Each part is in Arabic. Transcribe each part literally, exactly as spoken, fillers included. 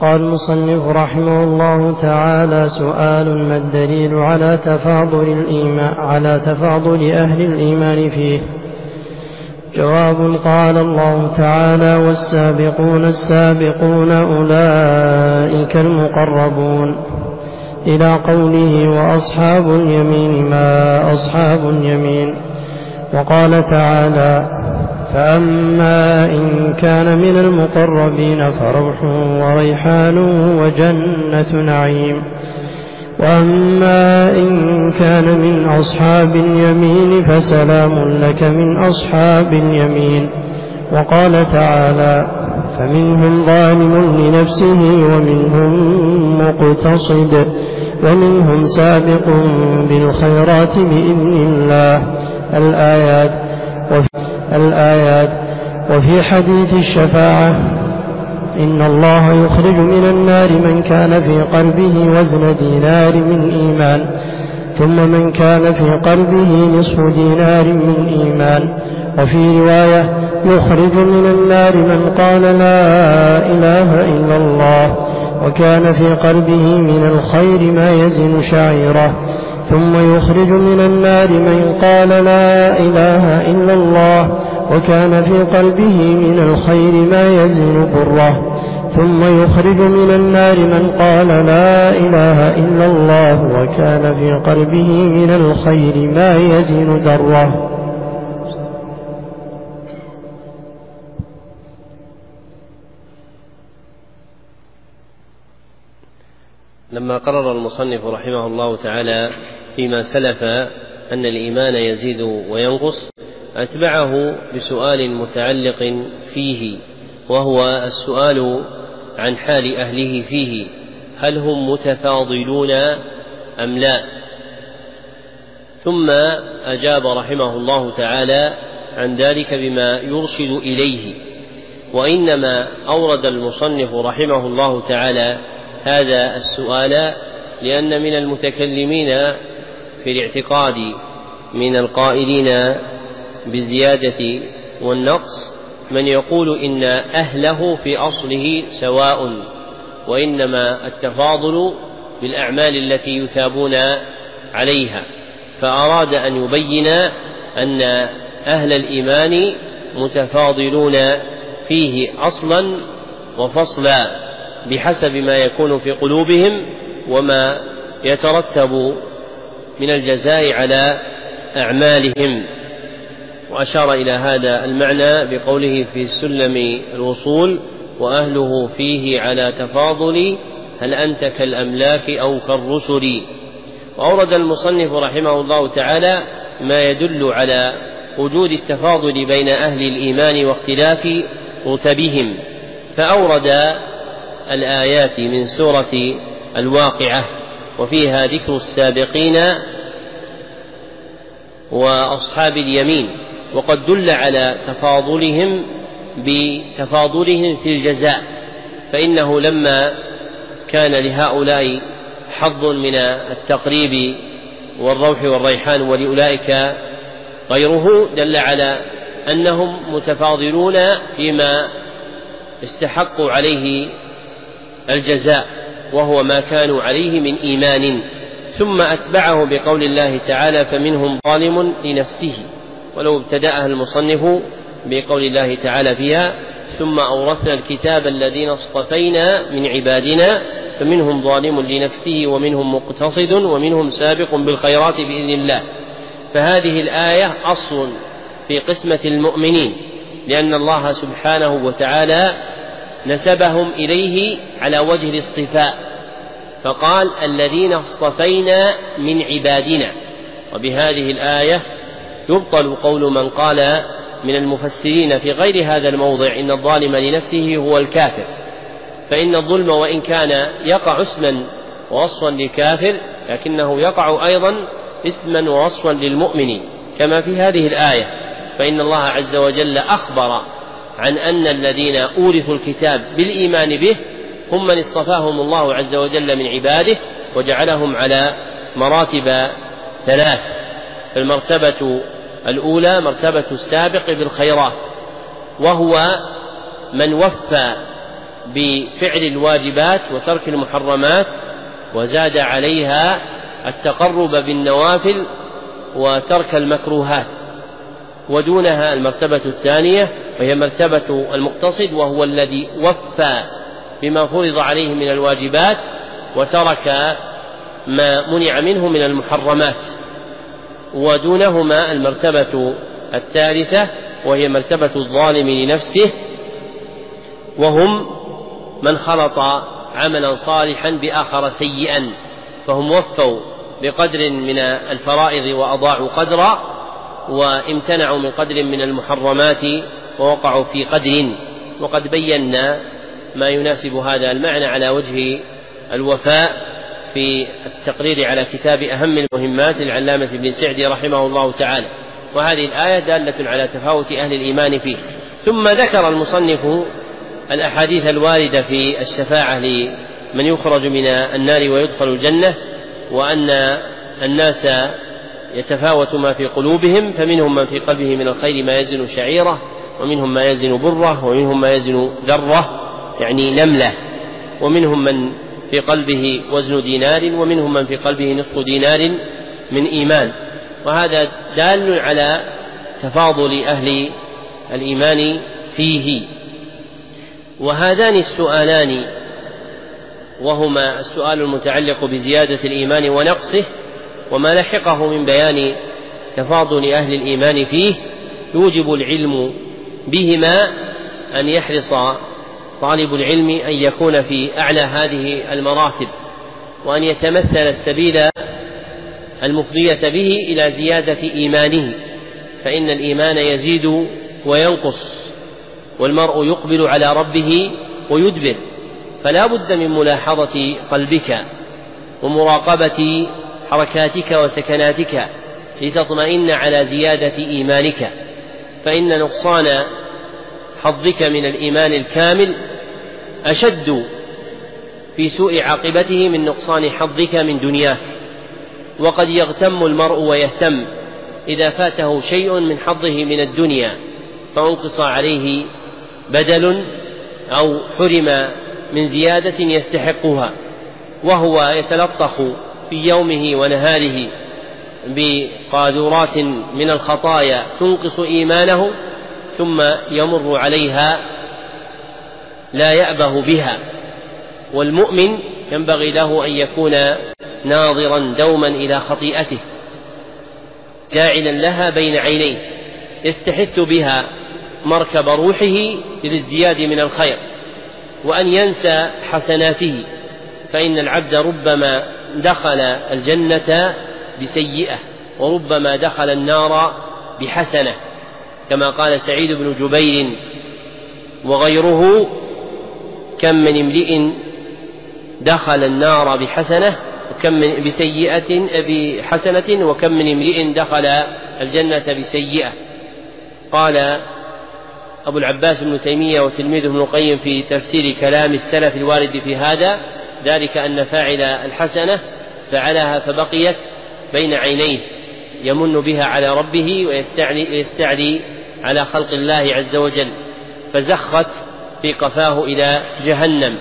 قال المصنف رحمه الله تعالى: سؤال: ما الدليل على تفاضل الإيمان على تفاضل أهل الإيمان فيه؟ جواب: قال الله تعالى: والسابقون السابقون أولئك المقربون، إلى قوله: وأصحاب اليمين ما أصحاب اليمين. وقال تعالى: فأما إن كان من المقربين فروح وريحان وجنة نعيم، وأما إن كان من أصحاب اليمين فسلام لك من أصحاب اليمين. وقال تعالى: فمنهم ظالم لنفسه ومنهم مقتصد ومنهم سابق بالخيرات بإذن الله. الآيات. الآيات وفي حديث الشفاعة: إن الله يخرج من النار من كان في قلبه وزن دينار من إيمان، ثم من كان في قلبه نصف دينار من إيمان. وفي رواية: يخرج من النار من قال لا إله إلا الله وكان في قلبه من الخير ما يزن شعيره، ثم يخرج من النار من قال لا إله إلا الله وكان في قلبه من الخير ما يزن بره، ثم يخرج من النار من قال لا إله إلا الله وكان في قلبه من الخير ما يزن ذره. لما قرر المصنف رحمه الله تعالى فيما سلف أن الإيمان يزيد وينقص، أتبعه بسؤال متعلق فيه، وهو السؤال عن حال أهله فيه: هل هم متفاضلون أم لا؟ ثم أجاب رحمه الله تعالى عن ذلك بما يرشد إليه، وإنما أورد المصنف رحمه الله تعالى هذا السؤال لأن من المتكلمين في الاعتقاد من القائلين بالزيادة والنقص من يقول إن أهله في أصله سواء، وإنما التفاضل بالأعمال التي يثابون عليها. فأراد أن يبين أن أهل الإيمان متفاضلون فيه أصلا وفصلا بحسب ما يكون في قلوبهم وما يترتب من الجزاء على أعمالهم. وأشار إلى هذا المعنى بقوله في سلم الوصول: وأهله فيه على تفاضل، هل أنت كالأملاك أو كالرسل. وأورد المصنف رحمه الله تعالى ما يدل على وجود التفاضل بين أهل الإيمان واختلاف رتبهم، فأورد الآيات من سورة الواقعة وفيها ذكر السابقين وأصحاب اليمين، وقد دل على تفاضلهم بتفاضلهم في الجزاء، فإنه لما كان لهؤلاء حظ من التقريب والروح والريحان ولأولئك غيره، دل على أنهم متفاضلون فيما استحقوا عليه الجزاء وهو ما كانوا عليه من إيمان. ثم أتبعه بقول الله تعالى: فمنهم ظالم لنفسه، ولو ابتدأها المصنف بقول الله تعالى فيها: ثم أورثنا الكتاب الذين اصطفينا من عبادنا فمنهم ظالم لنفسه ومنهم مقتصد ومنهم سابق بالخيرات بإذن الله. فهذه الآية أصل في قسمة المؤمنين، لأن الله سبحانه وتعالى نسبهم إليه على وجه الاصطفاء، فقال: الذين اصطفينا من عبادنا. وبهذه الآية يبطل قول من قال من المفسرين في غير هذا الموضع إن الظالم لنفسه هو الكافر، فإن الظلم وإن كان يقع اسما ووصفا للكافر لكنه يقع أيضا اسما ووصفا للمؤمن كما في هذه الآية، فإن الله عز وجل أخبر عن أن الذين أورثوا الكتاب بالإيمان به هم من اصطفاهم الله عز وجل من عباده وجعلهم على مراتب ثلاث، فالمرتبة الأولى مرتبة السابق بالخيرات، وهو من وفى بفعل الواجبات وترك المحرمات، وزاد عليها التقرب بالنوافل وترك المكروهات. ودونها المرتبة الثانية وهي مرتبة المقتصد، وهو الذي وفى بما فرض عليه من الواجبات وترك ما منع منه من المحرمات. ودونهما المرتبة الثالثة وهي مرتبة الظالم لنفسه، وهم من خلط عملا صالحا بآخر سيئا، فهم وفوا بقدر من الفرائض وأضاعوا قدرا، وامتنعوا من قدر من المحرمات ووقعوا في قدر. وقد بينا ما يناسب هذا المعنى على وجه الوفاء في التقرير على كتاب أهم المهمات للعلامة ابن سعدي رحمه الله تعالى. وهذه الآية دالة على تفاوت أهل الإيمان فيه. ثم ذكر المصنف الأحاديث الواردة في الشفاعة لمن يخرج من النار ويدخل الجنة، وأن الناس يتفاوت ما في قلوبهم، فمنهم من في قلبه من الخير ما يزن شعيرة، ومنهم ما يزن بره، ومنهم ما يزن ذرة يعني نملة، ومنهم من في قلبه وزن دينار، ومنهم من في قلبه نصف دينار من إيمان. وهذا دال على تفاضل أهل الإيمان فيه. وهذان السؤالان وهما السؤال المتعلق بزيادة الإيمان ونقصه وما لحقه من بيان تفاضل أهل الإيمان فيه، يوجب العلم بهما أن يحرص طالب العلم أن يكون في أعلى هذه المراتب، وأن يتمثل السبيل المفضية به إلى زيادة إيمانه، فإن الإيمان يزيد وينقص، والمرء يقبل على ربه ويدبر، فلا بد من ملاحظة قلبك ومراقبة حركاتك وسكناتك لتطمئن على زيادة إيمانك، فإن نقصان حظك من الإيمان الكامل أشد في سوء عاقبته من نقصان حظك من دنياك. وقد يغتم المرء ويهتم إذا فاته شيء من حظه من الدنيا فانقص عليه بدل أو حرم من زيادة يستحقها، وهو يتلطخ في يومه ونهاره بقاذورات من الخطايا تنقص إيمانه، ثم يمر عليها لا يأبه بها. والمؤمن ينبغي له أن يكون ناظرا دوما إلى خطيئته، جاعلا لها بين عينيه، يستحث بها مركب روحه للازدياد من الخير، وأن ينسى حسناته، فإن العبد ربما دخل الجنة بسيئة وربما دخل النار بحسنة، كما قال سعيد بن جبير وغيره: كم من امرئ دخل النار بحسنة وكم من بسيئة بحسنة وكم من امرئ دخل الجنة بسيئة. قال أبو العباس بن تيمية وتلميذه ابن القيم في تفسير كلام السلف الوارد في هذا: ذلك أن فاعل الحسنة فعلها فبقيت بين عينيه، يمن بها على ربه ويستعلي على خلق الله عز وجل، فزخت في قفاه إلى جهنم.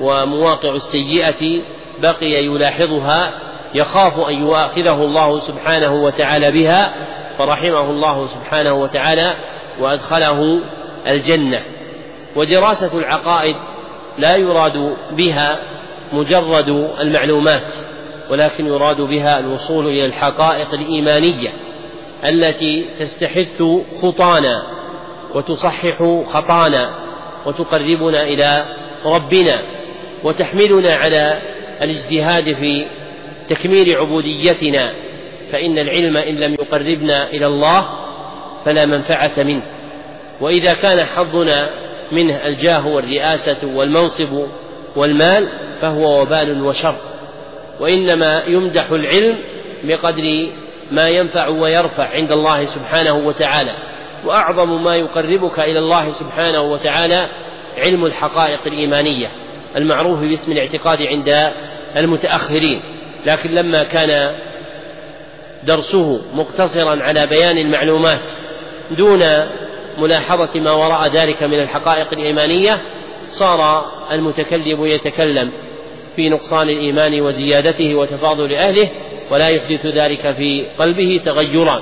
ومواقع السيئة بقي يلاحظها، يخاف أن يؤاخذه الله سبحانه وتعالى بها، فرحمه الله سبحانه وتعالى وأدخله الجنة. ودراسة العقائد لا يراد بها مجرد المعلومات، ولكن يراد بها الوصول إلى الحقائق الإيمانية التي تستحث خطانا وتصحح خطانا وتقربنا إلى ربنا، وتحملنا على الاجتهاد في تكميل عبوديتنا، فإن العلم إن لم يقربنا إلى الله فلا منفعة منه. وإذا كان حظنا منه الجاه والرئاسة والمنصب والمال فهو وبال وشر، وإنما يمدح العلم بقدر ما ينفع ويرفع عند الله سبحانه وتعالى. وأعظم ما يقربك إلى الله سبحانه وتعالى علم الحقائق الإيمانية المعروف باسم الاعتقاد عند المتأخرين، لكن لما كان درسه مقتصرا على بيان المعلومات دون ملاحظة ما وراء ذلك من الحقائق الإيمانية صار المتكلم يتكلم في نقصان الإيمان وزيادته وتفاضل أهله، ولا يحدث ذلك في قلبه تغيرا،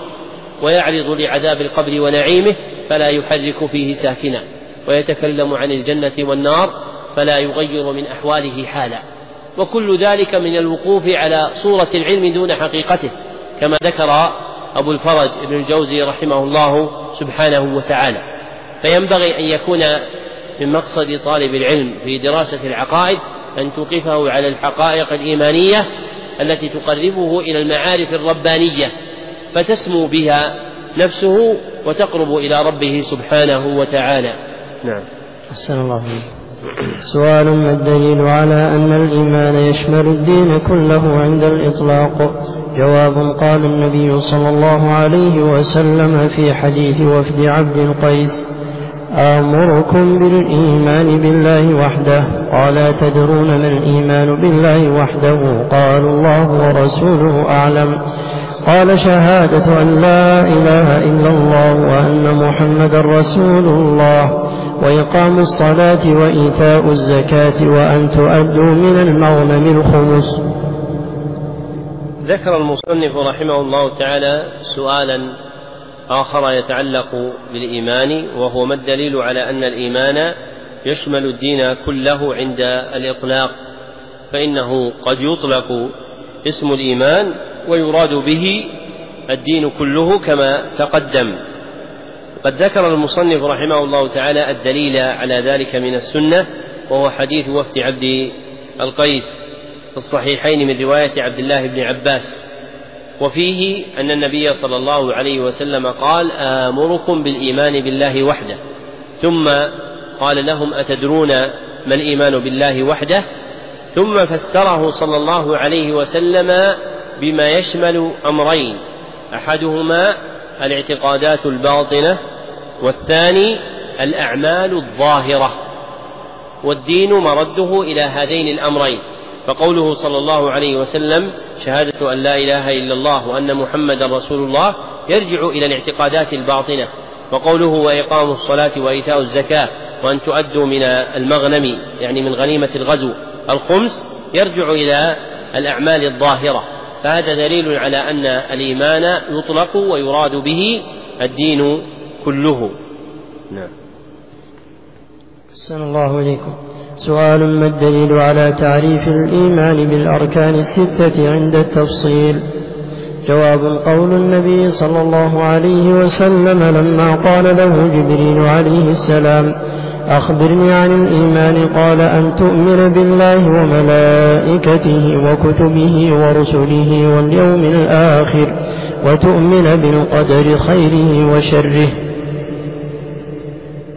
ويعرض لعذاب القبر ونعيمه فلا يحرك فيه ساكنا، ويتكلم عن الجنة والنار فلا يغير من أحواله حالا. وكل ذلك من الوقوف على صورة العلم دون حقيقته، كما ذكر أبو الفرج ابن الجوزي رحمه الله سبحانه وتعالى. فينبغي أن يكون من مقصد طالب العلم في دراسة العقائد أن توقفه على الحقائق الإيمانية التي تقربه إلى المعارف الربانية، فتسمو بها نفسه وتقرب إلى ربه سبحانه وتعالى. نعم. أحسن الله. سؤال: ما الدليل على أن الإيمان يشمل الدين كله عند الإطلاق؟ جواب: قال النبي صلى الله عليه وسلم في حديث وفد عبد القيس: آمركم بالإيمان بالله وحده، قال: تدرون ما الإيمان بالله وحده؟ قالوا: الله ورسوله أعلم. قال: شهادة أن لا إله إلا الله وأن محمدا رسول الله، وإقام الصلاة وإيتاء الزكاة، وأن تؤدوا من المغنم الخمس. ذكر المصنف رحمه الله تعالى سؤالا آخر يتعلق بالإيمان، وهو: ما الدليل على أن الإيمان يشمل الدين كله عند الإطلاق؟ فإنه قد يطلق اسم الإيمان ويراد به الدين كله كما تقدم. قد ذكر المصنف رحمه الله تعالى الدليل على ذلك من السنة، وهو حديث وفد عبد القيس في الصحيحين من رواية عبد الله بن عباس، وفيه أن النبي صلى الله عليه وسلم قال: آمركم بالإيمان بالله وحده، ثم قال لهم: أتدرون ما الإيمان بالله وحده؟ ثم فسره صلى الله عليه وسلم بما يشمل أمرين، أحدهما الاعتقادات الباطنة، والثاني الأعمال الظاهرة، والدين مرده إلى هذين الأمرين. فقوله صلى الله عليه وسلم: شهادة أن لا إله إلا الله وأن محمدا رسول الله، يرجع إلى الاعتقادات الباطنة، وقوله: وإقام الصلاة وإيتاء الزكاة وأن تؤدوا من المغنم، يعني من غنيمة الغزو، الخمس، يرجع إلى الأعمال الظاهرة. فهذا دليل على أن الإيمان يطلق ويراد به الدين كله. نعم. أحسن الله إليكم. سؤال: ما الدليل على تعريف الإيمان بالأركان الستة عند التفصيل؟ جواب: قول النبي صلى الله عليه وسلم لما قال له جبريل عليه السلام: أخبرني عن الإيمان، قال: أن تؤمن بالله وملائكته وكتبه ورسله واليوم الآخر، وتؤمن بالقدر خيره وشره.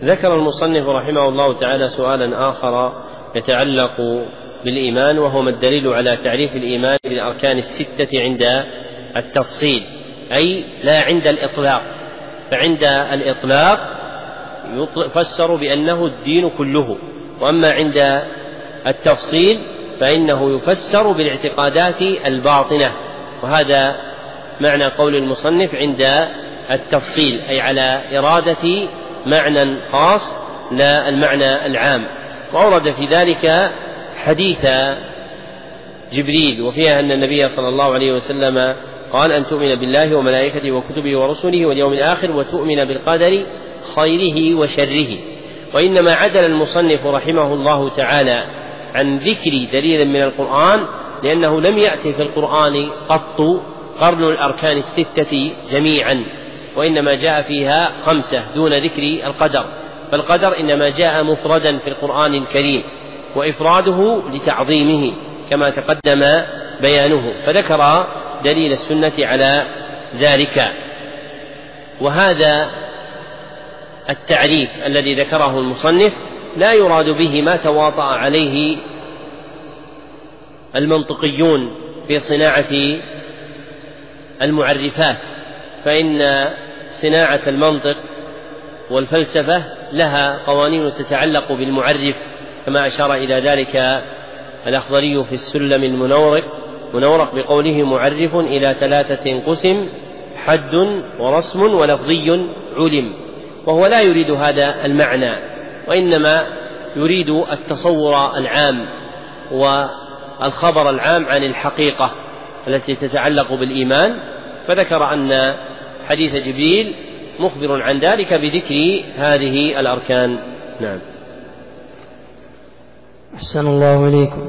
ذكر المصنف رحمه الله تعالى سؤالا آخر يتعلق بالإيمان، وهو: ما الدليل على تعريف الإيمان بالأركان الستة عند التفصيل، أي لا عند الإطلاق. فعند الإطلاق يفسر بأنه الدين كله، وأما عند التفصيل فإنه يفسر بالاعتقادات الباطنة، وهذا معنى قول المصنف عند التفصيل، أي على إرادة معنى خاص لا المعنى العام. وأورد في ذلك حديث جبريل، وفيها أن النبي صلى الله عليه وسلم قال: أن تؤمن بالله وملائكته وكتبه ورسله واليوم الآخر، وتؤمن بالقدر خيره وشره. وإنما عدل المصنف رحمه الله تعالى عن ذكر دليل من القرآن لأنه لم يأتي في القرآن قط قرن الأركان الستة جميعا، وإنما جاء فيها خمسة دون ذكر القدر، فالقدر إنما جاء مفردا في القرآن الكريم، وإفراده لتعظيمه كما تقدم بيانه، فذكر دليل السنة على ذلك. وهذا التعريف الذي ذكره المصنف لا يراد به ما تواطأ عليه المنطقيون في صناعة المعرفات، فإن صناعة المنطق والفلسفة لها قوانين تتعلق بالمعرف، كما أشار إلى ذلك الأخضري في السلم المنورق منورق بقوله: معرف إلى ثلاثة قسم، حد ورسم ولفظي علم، وهو لا يريد هذا المعنى، وإنما يريد التصور العام والخبر العام عن الحقيقة التي تتعلق بالإيمان، فذكر أن حديث جبريل مخبر عن ذلك بذكر هذه الأركان. نعم. أحسن الله إليكم.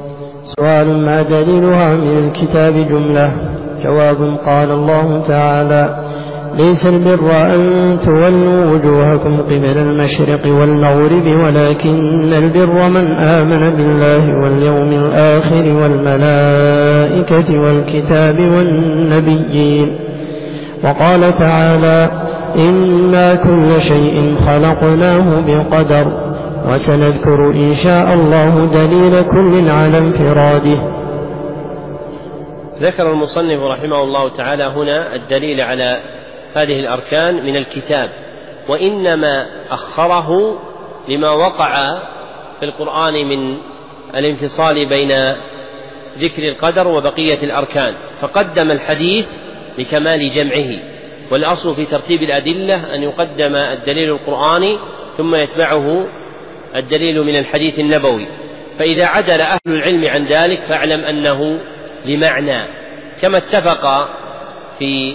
سؤال: ما دليلها من الكتاب جملة؟ جواب: قال الله تعالى: ليس البر أن تولوا وجوهكم قبل المشرق والمغرب ولكن البر من آمن بالله واليوم الآخر والملائكة والكتاب والنبيين. وقال تعالى: إنا كل شيء خلقناه بقدر. وسنذكر إن شاء الله دليل كل على انفراده. ذكر المصنف رحمه الله تعالى هنا الدليل على هذه الأركان من الكتاب، وإنما أخره لما وقع في القرآن من الانفصال بين ذكر القدر وبقية الأركان، فقدم الحديث لكمال جمعه. والأصل في ترتيب الأدلة أن يقدم الدليل القرآني ثم يتبعه الدليل من الحديث النبوي، فإذا عدل أهل العلم عن ذلك فاعلم أنه لمعنى، كما اتفق في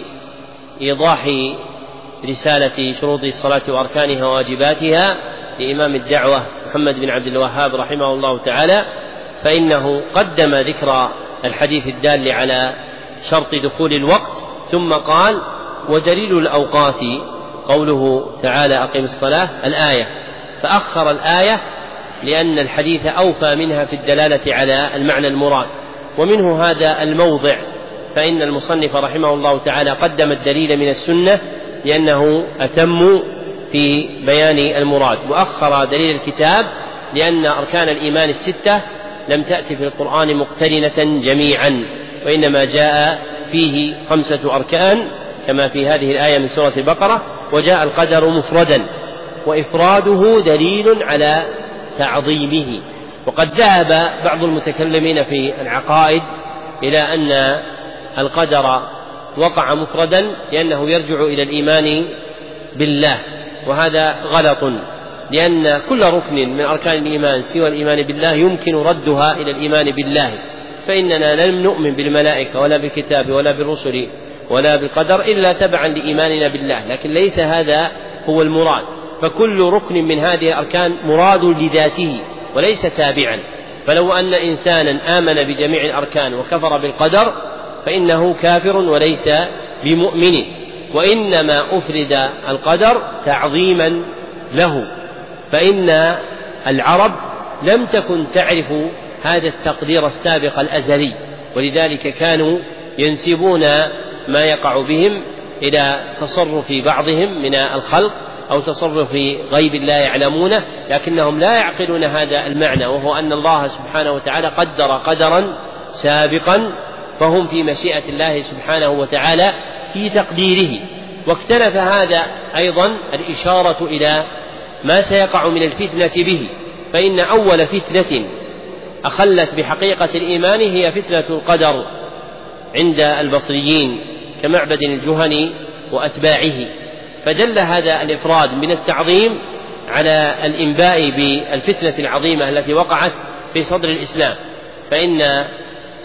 إيضاح رسالة شروط الصلاة وأركانها وواجباتها لإمام الدعوة محمد بن عبد الوهاب رحمه الله تعالى، فإنه قدم ذكر الحديث الدال على شرط دخول الوقت، ثم قال: ودليل الأوقات قوله تعالى: أقم الصلاة الآية، فأخر الآية لأن الحديث أوفى منها في الدلالة على المعنى المراد. ومنه هذا الموضع، فإن المصنف رحمه الله تعالى قدم الدليل من السنة لأنه أتم في بيان المراد، وأخر دليل الكتاب لأن أركان الإيمان الستة لم تأتي في القرآن مقترنة جميعا، وإنما جاء فيه خمسة أركان كما في هذه الآية من سورة البقرة، وجاء القدر مفردا، وإفراده دليل على تعظيمه. وقد ذهب بعض المتكلمين في العقائد إلى أن القدر وقع مفردا لأنه يرجع إلى الإيمان بالله، وهذا غلط، لأن كل ركن من أركان الإيمان سوى الإيمان بالله يمكن ردها إلى الإيمان بالله، فإننا لم نؤمن بالملائكة ولا بالكتاب ولا بالرسل ولا بالقدر إلا تبعا لإيماننا بالله، لكن ليس هذا هو المراد، فكل ركن من هذه الأركان مراد لذاته وليس تابعا. فلو أن إنسانا آمن بجميع الأركان وكفر بالقدر فإنه كافر وليس بمؤمن، وإنما أفرد القدر تعظيما له، فإن العرب لم تكن تعرف هذا التقدير السابق الأزلي، ولذلك كانوا ينسبون ما يقع بهم إلى تصرف بعضهم من الخلق أو تصرف غيب لا يعلمونه، لكنهم لا يعقلون هذا المعنى، وهو أن الله سبحانه وتعالى قدر قدرا سابقا، فهم في مشيئة الله سبحانه وتعالى في تقديره. واختلف هذا أيضا الإشارة إلى ما سيقع من الفتنة به، فإن أول فتنة أخلت بحقيقة الإيمان هي فتنة القدر عند البصريين كمعبد الجهني وأتباعه، فدل هذا الإفراد من التعظيم على الإنباء بالفتنة العظيمة التي وقعت في صدر الإسلام، فإن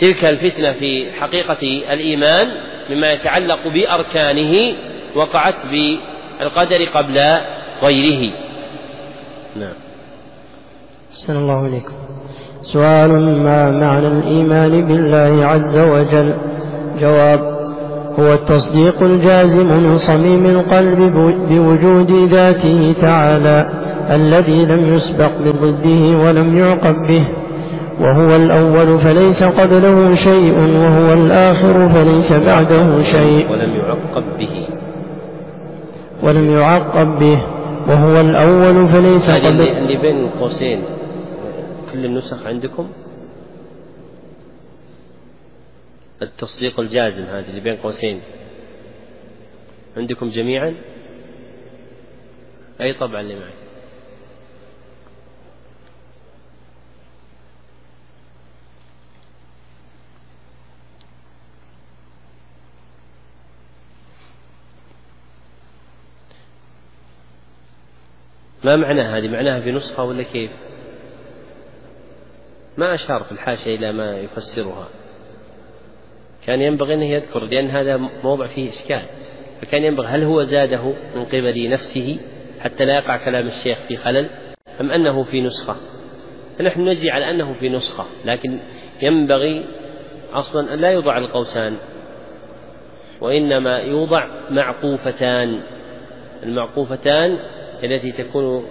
تلك الفتنة في حقيقة الإيمان مما يتعلق بأركانه وقعت بالقدر قبل غيره. نعم. أحسن الله إليكم. سؤال: ما معنى الإيمان بالله عز وجل؟ جواب: هو التصديق الجازم من صميم القلب بوجود ذاته تعالى الذي لم يسبق بضده ولم يعقب به، وهو الأول فليس قبله شيء، وهو الآخر فليس بعده شيء ولم يعقب به ولم يعقب به وهو الأول فليس قبله. اللي بين القوسين كل النسخ عندكم التصديق الجازم، هذه اللي بين قوسين عندكم جميعا؟ أي طبعا اللي معي؟ ما معناها هذه؟ معناها في نسخة ولا كيف؟ ما أشار في الحاشية إلى ما يفسرها. كان ينبغي أنه يذكر، لأن هذا موضع فيه إشكال، فكان ينبغي هل هو زاده من قبل نفسه حتى لا يقع كلام الشيخ في خلل، أم أنه في نسخة؟ فنحن نجي على أنه في نسخة، لكن ينبغي أصلا أن لا يوضع القوسان، وإنما يوضع معقوفتان، المعقوفتان التي تكون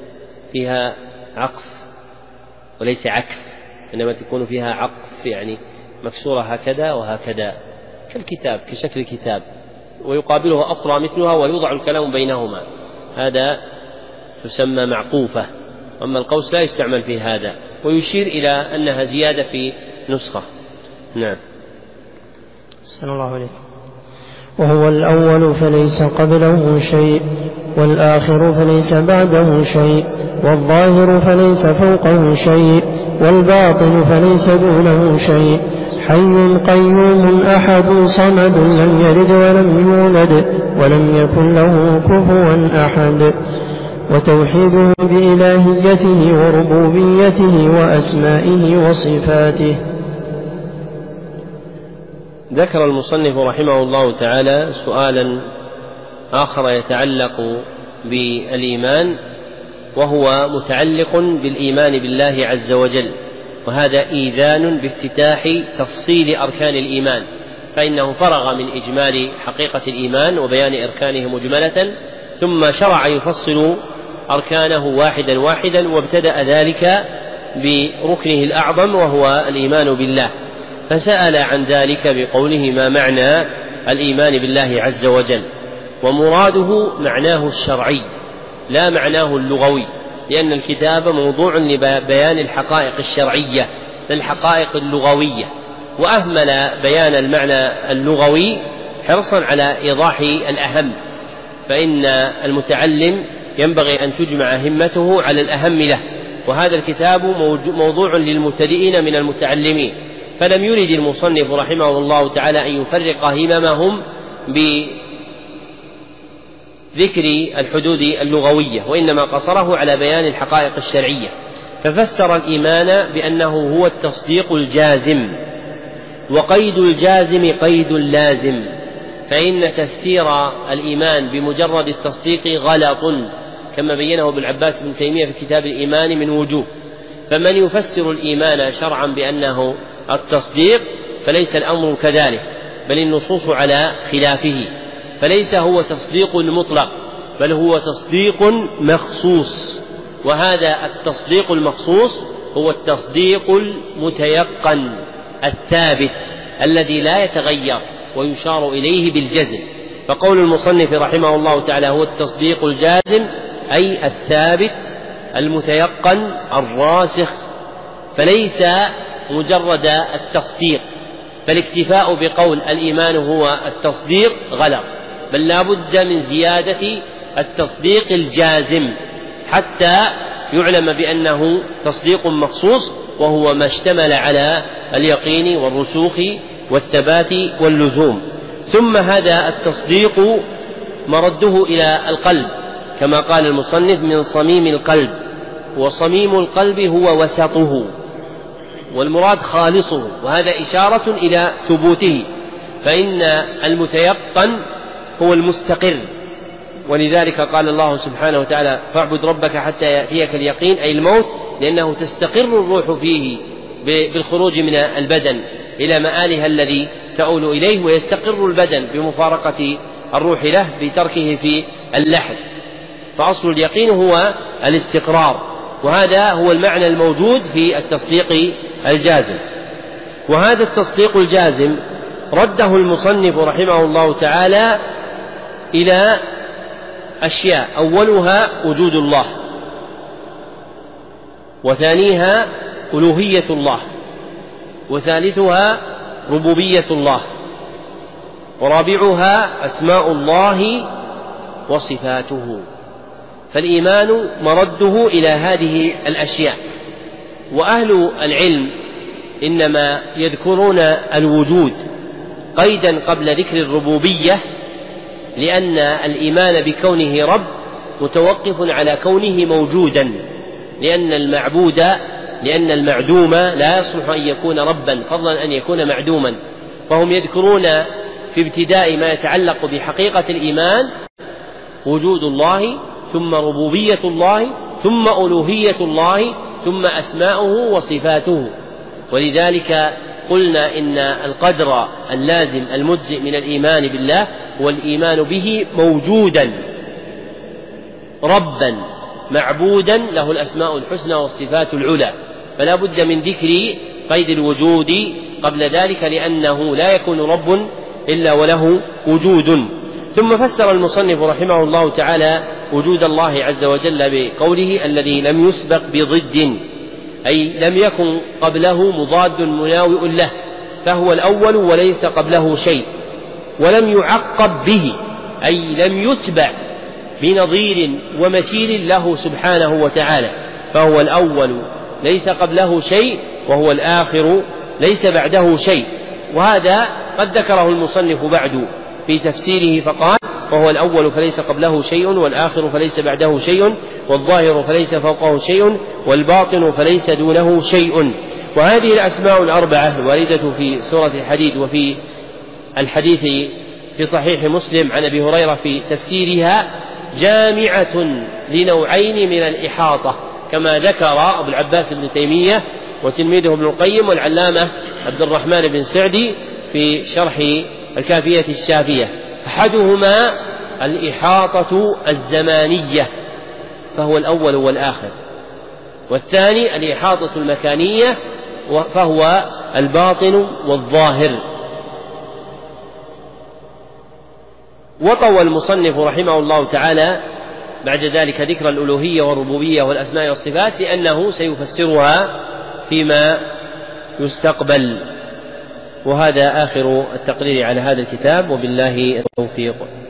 فيها عقف وليس عكف، إنما تكون فيها عقف يعني مكسورة هكذا وهكذا كالكتاب، كشكل الكتاب، ويقابلها أخرى مثلها ويوضع الكلام بينهما، هذا تسمى معقوفة. أما القوس لا يستعمل في هذا، ويشير إلى أنها زيادة في نسخة. نعم. السلام الله عليكم. وهو الأول فليس قبله شيء، والآخر فليس بعده شيء، والظاهر فليس فوقه شيء، والباطن فليس دونه شيء، حي قيوم أحد صمد، لم يلد ولم يولد ولم يكن له كفوا أحد. وتوحيده بإلهيته وربوبيته وأسمائه وصفاته. ذكر المصنف رحمه الله تعالى سؤالا آخر يتعلق بالإيمان، وهو متعلق بالإيمان بالله عز وجل، وهذا إيذان بافتتاح تفصيل أركان الإيمان، فإنه فرغ من إجمال حقيقة الإيمان وبيان أركانه مجملة، ثم شرع يفصل أركانه واحدا واحدا، وابتدأ ذلك بركنه الأعظم وهو الإيمان بالله، فسأل عن ذلك بقوله ما معنى الإيمان بالله عز وجل، ومراده معناه الشرعي لا معناه اللغوي، لأن الكتاب موضوع لبيان الحقائق الشرعية للحقائق اللغوية، وأهمل بيان المعنى اللغوي حرصا على إيضاح الأهم، فإن المتعلم ينبغي أن تجمع همته على الأهم له، وهذا الكتاب موضوع للمبتدئين من المتعلمين، فلم يرد المصنف رحمه الله تعالى أن يفرق هممهم بذكر الحدود اللغوية، وإنما قصره على بيان الحقائق الشرعية، ففسر الإيمان بأنه هو التصديق الجازم، وقيد الجازم قيد اللازم، فإن تفسير الإيمان بمجرد التصديق غلط، كما بينه ابن عباس بن تيمية في كتاب الإيمان من وجوه، فمن يفسر الإيمان شرعا بأنه التصديق فليس الأمر كذلك، بل النصوص على خلافه، فليس هو تصديق مطلق، بل هو تصديق مخصوص، وهذا التصديق المخصوص هو التصديق المتيقن الثابت الذي لا يتغير، ويشار إليه بالجزم، فقول المصنف رحمه الله تعالى هو التصديق الجازم أي الثابت المتيقن الراسخ، فليس مجرد التصديق، فالاكتفاء بقول الإيمان هو التصديق غلط، بل لا بد من زيادة التصديق الجازم حتى يعلم بأنه تصديق مخصوص، وهو ما اشتمل على اليقين والرسوخ والثبات واللزوم. ثم هذا التصديق مرده إلى القلب، كما قال المصنف من صميم القلب، وصميم القلب هو وسطه، والمراد خالصه، وهذا إشارة إلى ثبوته، فإن المتيقن هو المستقر، ولذلك قال الله سبحانه وتعالى فاعبد ربك حتى يأتيك اليقين، أي الموت، لأنه تستقر الروح فيه بالخروج من البدن إلى مآلها الذي تؤول إليه، ويستقر البدن بمفارقة الروح له بتركه في اللحد، فأصل اليقين هو الاستقرار، وهذا هو المعنى الموجود في التصديق الجازم. وهذا التصديق الجازم رده المصنف رحمه الله تعالى إلى أشياء، أولها وجود الله، وثانيها ألوهية الله، وثالثها ربوبية الله، ورابعها أسماء الله وصفاته، فالإيمان مرده إلى هذه الأشياء. وأهل العلم إنما يذكرون الوجود قيدا قبل ذكر الربوبية، لأن الإيمان بكونه رب متوقف على كونه موجودا، لأن المعبود لأن المعدوم لا يصلح أن يكون ربا فضلا أن يكون معدوما. فهم يذكرون في ابتداء ما يتعلق بحقيقة الإيمان وجود الله، ثم ربوبية الله، ثم ألوهية الله، ثم أسماؤه وصفاته. ولذلك قلنا إن القدر اللازم المجزئ من الإيمان بالله هو الإيمان به موجودا ربا معبودا له الأسماء الحسنى والصفات العلى، فلا بد من ذكر قيد الوجود قبل ذلك، لأنه لا يكون رب إلا وله وجود. ثم فسر المصنف رحمه الله تعالى وجود الله عز وجل بقوله الذي لم يسبق بضد، أي لم يكن قبله مضاد مناوئ له، فهو الأول وليس قبله شيء، ولم يعقب به، أي لم يتبع بنظير ومثيل له سبحانه وتعالى، فهو الأول ليس قبله شيء، وهو الآخر ليس بعده شيء. وهذا قد ذكره المصنف بعد في تفسيره فقال وهو الأول فليس قبله شيء، والآخر فليس بعده شيء، والظاهر فليس فوقه شيء، والباطن فليس دونه شيء. وهذه الأسماء الأربعة الواردة في سورة الحديد وفي الحديث في صحيح مسلم عن أبي هريرة في تفسيرها جامعة لنوعين من الإحاطة، كما ذكر أبو العباس بن تيمية وتلميذه ابن القيم والعلامة عبد الرحمن بن سعدي في شرح الكافية الشافية. أحدهما الإحاطة الزمانية فهو الأول والآخر، والثاني الإحاطة المكانية فهو الباطن والظاهر. وطوى المصنف رحمه الله تعالى بعد ذلك ذكر الألوهية والربوبية والأسماء والصفات، لأنه سيفسرها فيما يستقبل. وهذا آخر التقرير على هذا الكتاب، وبالله التوفيق.